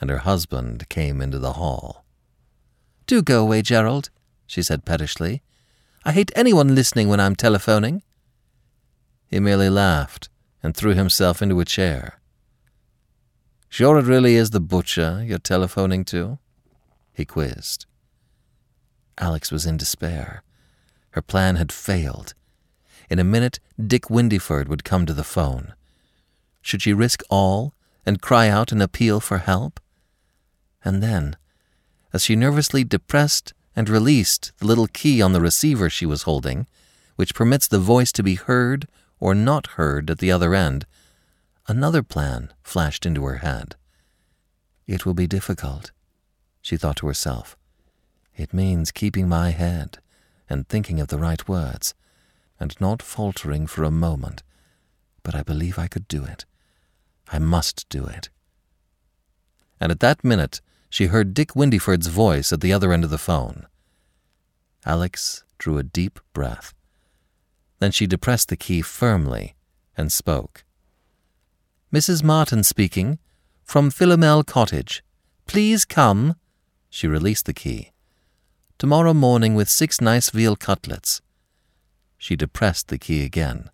and her husband came into the hall. "Do go away, Gerald," she said pettishly. "I hate anyone listening when I'm telephoning." He merely laughed and threw himself into a chair. "Sure it really is the butcher you're telephoning to?" he quizzed. Alix was in despair. Her plan had failed. In a minute, Dick Windyford would come to the phone. Should she risk all and cry out an appeal for help? And then, as she nervously depressed and released the little key on the receiver she was holding, which permits the voice to be heard or not heard at the other end, another plan flashed into her head. "It will be difficult," she thought to herself. "It means keeping my head and thinking of the right words, and not faltering for a moment, but I believe I could do it. I must do it." And at that minute, she heard Dick Windyford's voice at the other end of the phone. Alix drew a deep breath. Then she depressed the key firmly and spoke. "Mrs. Martin speaking, from Philomel Cottage. Please come." She released the key. "Tomorrow morning with 6 nice veal cutlets." She depressed the key again.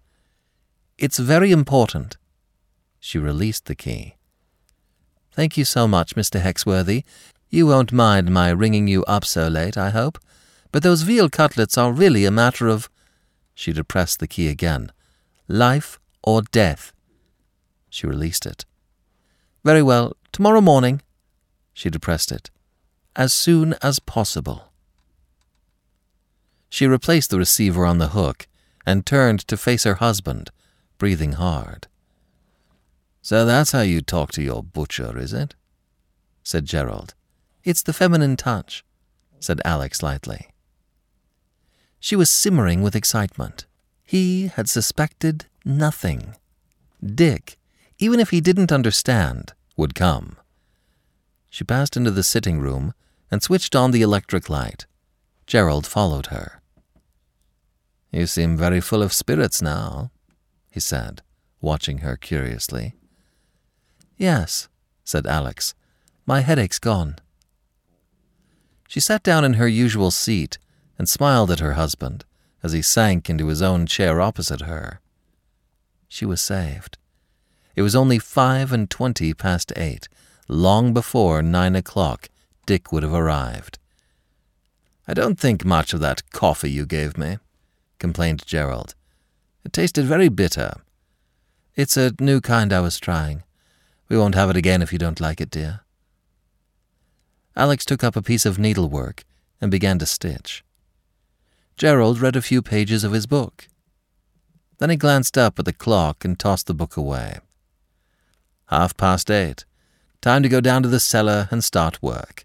"It's very important." She released the key. "Thank you so much, Mr. Hexworthy. You won't mind my ringing you up so late, I hope. But those veal cutlets are really a matter of—" She depressed the key again. "Life or death." She released it. "Very well. Tomorrow morning." She depressed it. "As soon as possible." She replaced the receiver on the hook and turned to face her husband, breathing hard. "So that's how you talk to your butcher, is it?" said Gerald. "It's the feminine touch," said Alix lightly. She was simmering with excitement. He had suspected nothing. Dick, even if he didn't understand, would come. She passed into the sitting room and switched on the electric light. Gerald followed her. "You seem very full of spirits now," he said, watching her curiously. "Yes," said Alix. "My headache's gone." She sat down in her usual seat and smiled at her husband as he sank into his own chair opposite her. She was saved. It was only 8:25, long before 9:00 Dick would have arrived. "I don't think much of that coffee you gave me," complained Gerald. "It tasted very bitter." "It's a new kind I was trying. We won't have it again if you don't like it, dear." Alix took up a piece of needlework and began to stitch. Gerald read a few pages of his book. Then he glanced up at the clock and tossed the book away. 8:30. Time to go down to the cellar and start work.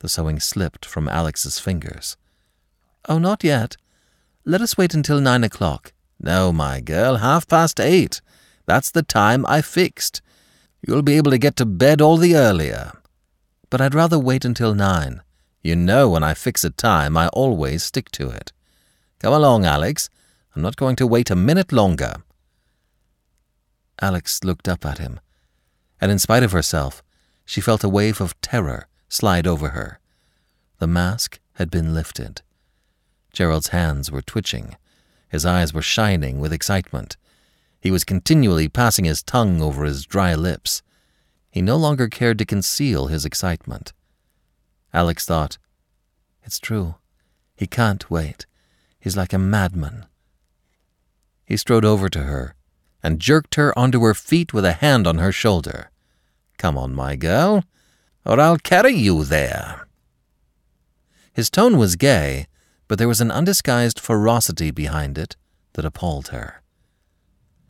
The sewing slipped from Alix's fingers. "Oh, not yet. Let us wait until 9:00. "No, my girl, 8:30. That's the time I fixed. You'll be able to get to bed all the earlier. but I'd rather wait until 9. You know when I fix a time, I always stick to it. Come along, Alix. I'm not going to wait a minute longer." Alix looked up at him, and in spite of herself, she felt a wave of terror slide over her. The mask had been lifted. Gerald's hands were twitching. His eyes were shining with excitement. He was continually passing his tongue over his dry lips. He no longer cared to conceal his excitement. Alix thought, "It's true. He can't wait. He's like a madman." He strode over to her and jerked her onto her feet with a hand on her shoulder. "Come on, my girl, or I'll carry you there." His tone was gay, but there was an undisguised ferocity behind it that appalled her.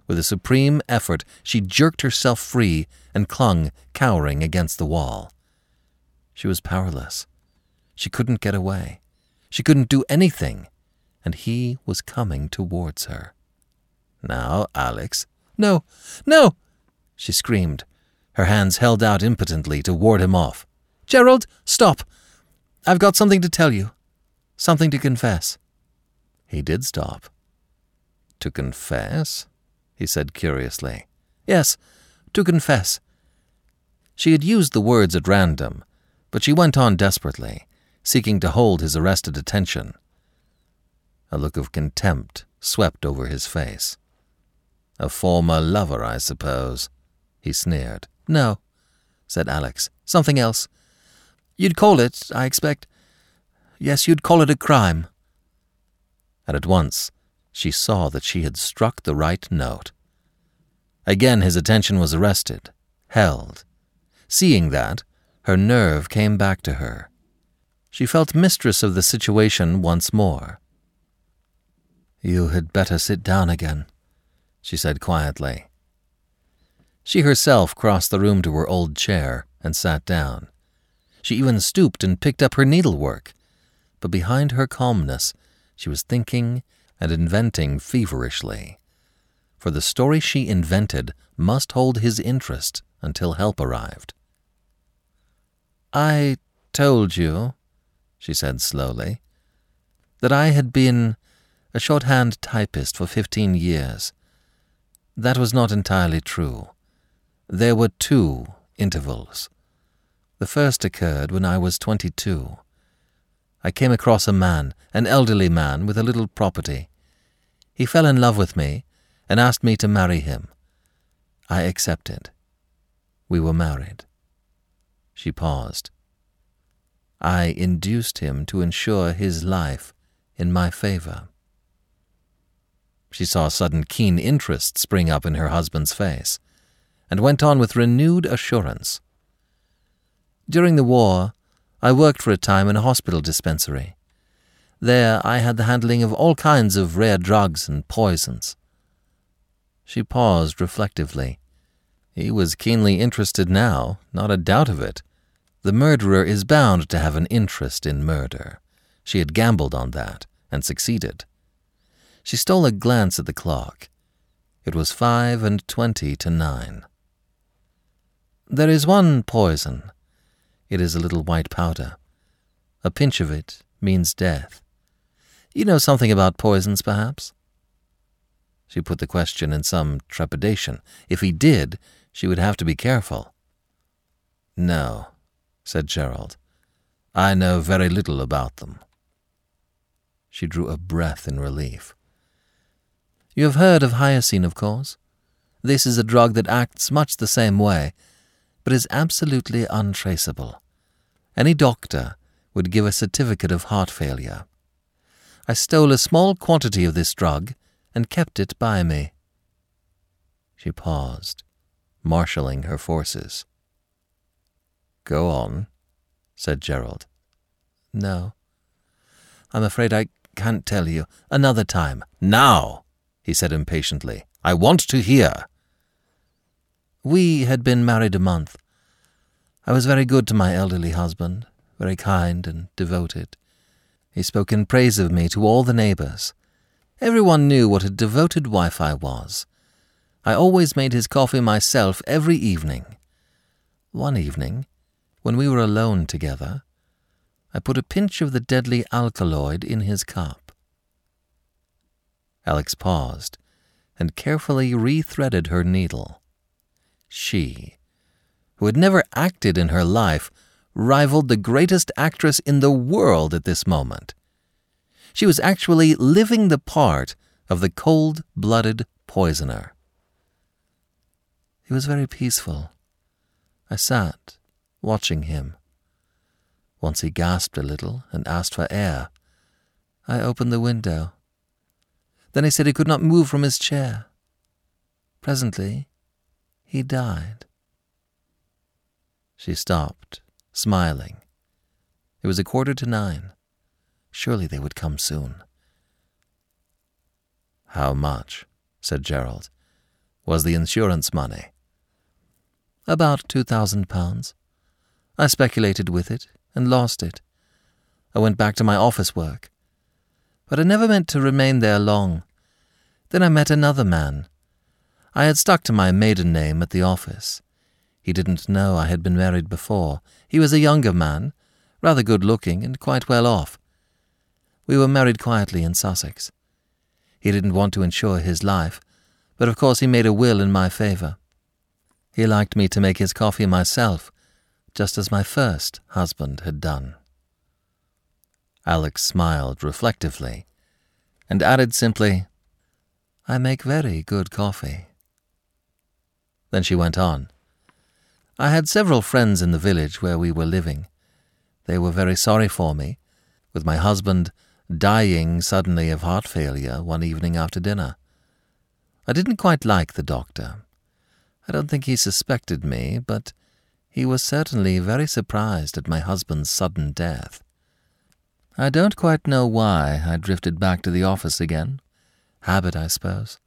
With a supreme effort, she jerked herself free and clung, cowering against the wall. She was powerless. She couldn't get away. She couldn't do anything, and he was coming towards her. "Now, Alix." "No, no!" she screamed, her hands held out impotently to ward him off. "Gerald, stop! I've got something to tell you. Something to confess." He did stop. "To confess?" he said curiously. "Yes, to confess." She had used the words at random, but she went on desperately, seeking to hold his arrested attention. A look of contempt swept over his face. "A former lover, I suppose," he sneered. "No," said Alix. "Something else. You'd call it, I expect. Yes, you'd call it a crime." And at once she saw that she had struck the right note. Again his attention was arrested, held. Seeing that, her nerve came back to her. She felt mistress of the situation once more. "You had better sit down again," she said quietly. She herself crossed the room to her old chair and sat down. She even stooped and picked up her needlework, but behind her calmness she was thinking and inventing feverishly, for the story she invented must hold his interest until help arrived. "I told you," she said slowly, "that I had been a shorthand typist for 15 years. That was not entirely true. There were 2 intervals. The first occurred when I was 22. I came across a man, an elderly man with a little property. He fell in love with me and asked me to marry him. I accepted. We were married." She paused. "I induced him to insure his life in my favor." She saw a sudden keen interest spring up in her husband's face, and went on with renewed assurance. "During the war, I worked for a time in a hospital dispensary. There I had the handling of all kinds of rare drugs and poisons." She paused reflectively. He was keenly interested now, not a doubt of it. The murderer is bound to have an interest in murder. She had gambled on that, and succeeded. She stole a glance at the clock. It was 9:25. "There is one poison. It is a little white powder. A pinch of it means death. You know something about poisons, perhaps?" She put the question in some trepidation. If he did, she would have to be careful. "No," said Gerald. "I know very little about them." She drew a breath in relief. "You have heard of hyoscine, of course. This is a drug that acts much the same way, but is absolutely untraceable. Any doctor would give a certificate of heart failure. I stole a small quantity of this drug and kept it by me." She paused, marshalling her forces. "Go on," said Gerald. "No, I'm afraid I can't tell you. Another time." "Now," he said impatiently. "I want to hear." "We had been married a month. I was very good to my elderly husband, very kind and devoted. He spoke in praise of me to all the neighbours. Everyone knew what a devoted wife I was. I always made his coffee myself every evening. One evening, when we were alone together, I put a pinch of the deadly alkaloid in his cup. Alix paused and carefully re-threaded her needle. She, who had never acted in her life, rivaled the greatest actress in the world at this moment. She was actually living the part of the cold-blooded poisoner. He was very peaceful. I sat, watching him. Once he gasped a little and asked for air. I opened the window. Then he said he could not move from his chair. Presently, he died. She stopped, smiling. It was 9:15. Surely they would come soon. How much, said Gerald, was the insurance money? About £2,000. I speculated with it and lost it. I went back to my office work. But I never meant to remain there long. Then I met another man. I had stuck to my maiden name at the office. He didn't know I had been married before. He was a younger man, rather good-looking and quite well off. We were married quietly in Sussex. He didn't want to insure his life, but of course he made a will in my favour. He liked me to make his coffee myself, just as my first husband had done. Alix smiled reflectively and added simply, I make very good coffee. Then she went on. I had several friends in the village where we were living. They were very sorry for me, with my husband dying suddenly of heart failure one evening after dinner. I didn't quite like the doctor. I don't think he suspected me, but he was certainly very surprised at my husband's sudden death. I don't quite know why I drifted back to the office again. Habit, I suppose.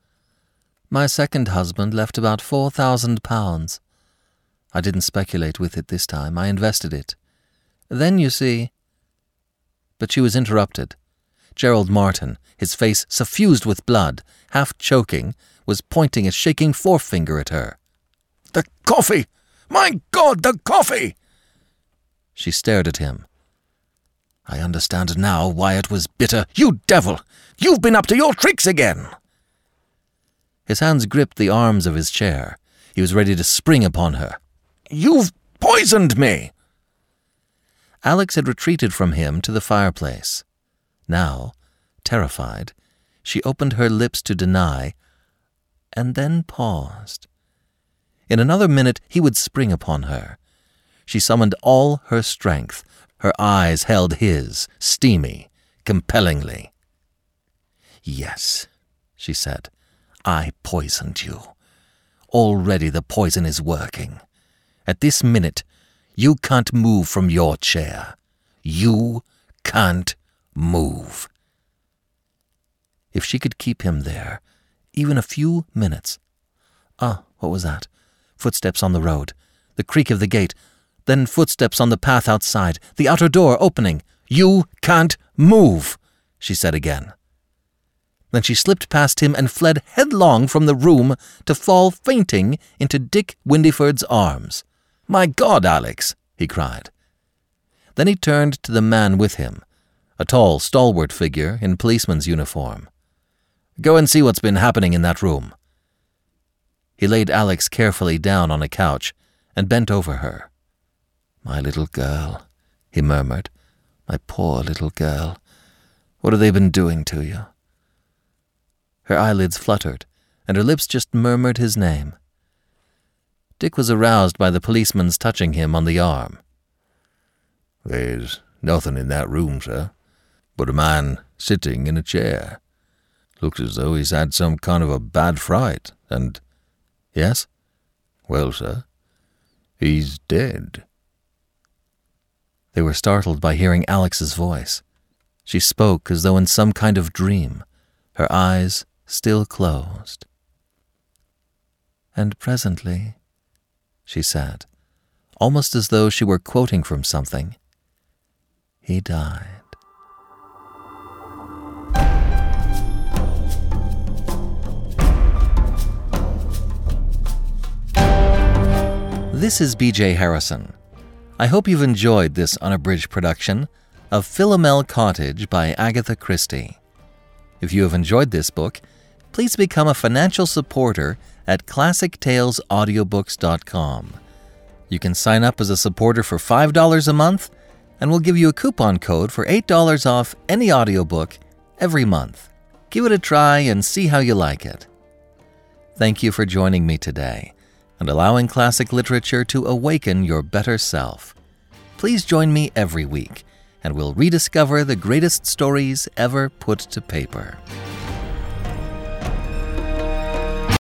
My second husband left about £4,000. I didn't speculate with it this time. I invested it. Then, you see... But she was interrupted. Gerald Martin, his face suffused with blood, half-choking, was pointing a shaking forefinger at her. The coffee! My God, the coffee! She stared at him. I understand now why it was bitter. You devil! You've been up to your tricks again! His hands gripped the arms of his chair. He was ready to spring upon her. You've poisoned me! Alix had retreated from him to the fireplace. Now, terrified, she opened her lips to deny, and then paused. In another minute he would spring upon her. She summoned all her strength. Her eyes held his, steamy, compellingly. Yes, she said, I poisoned you. Already the poison is working. At this minute, you can't move from your chair. You can't move. If she could keep him there, even a few minutes. What was that? Footsteps on the road, the creak of the gate, then footsteps on the path outside, the outer door opening. You can't move, she said again. Then she slipped past him and fled headlong from the room to fall fainting into Dick Windyford's arms. My God, Alix, he cried. Then he turned to the man with him, a tall, stalwart figure in policeman's uniform. Go and see what's been happening in that room. He laid Alix carefully down on a couch and bent over her. My little girl, he murmured. My poor little girl. What have they been doing to you? Her eyelids fluttered, and her lips just murmured his name. Dick was aroused by the policeman's touching him on the arm. There's nothing in that room, sir, but a man sitting in a chair. Looks as though he's had some kind of a bad fright, and... Yes? Well, sir, he's dead. They were startled by hearing Alix's voice. She spoke as though in some kind of dream, her eyes still closed. And presently, she said, almost as though she were quoting from something, he died. This is B.J. Harrison. I hope you've enjoyed this unabridged production of Philomel Cottage by Agatha Christie. If you have enjoyed this book, please become a financial supporter at ClassicTalesAudiobooks.com. You can sign up as a supporter for $5 a month, and we'll give you a coupon code for $8 off any audiobook every month. Give it a try and see how you like it. Thank you for joining me today and allowing classic literature to awaken your better self. Please join me every week, and we'll rediscover the greatest stories ever put to paper.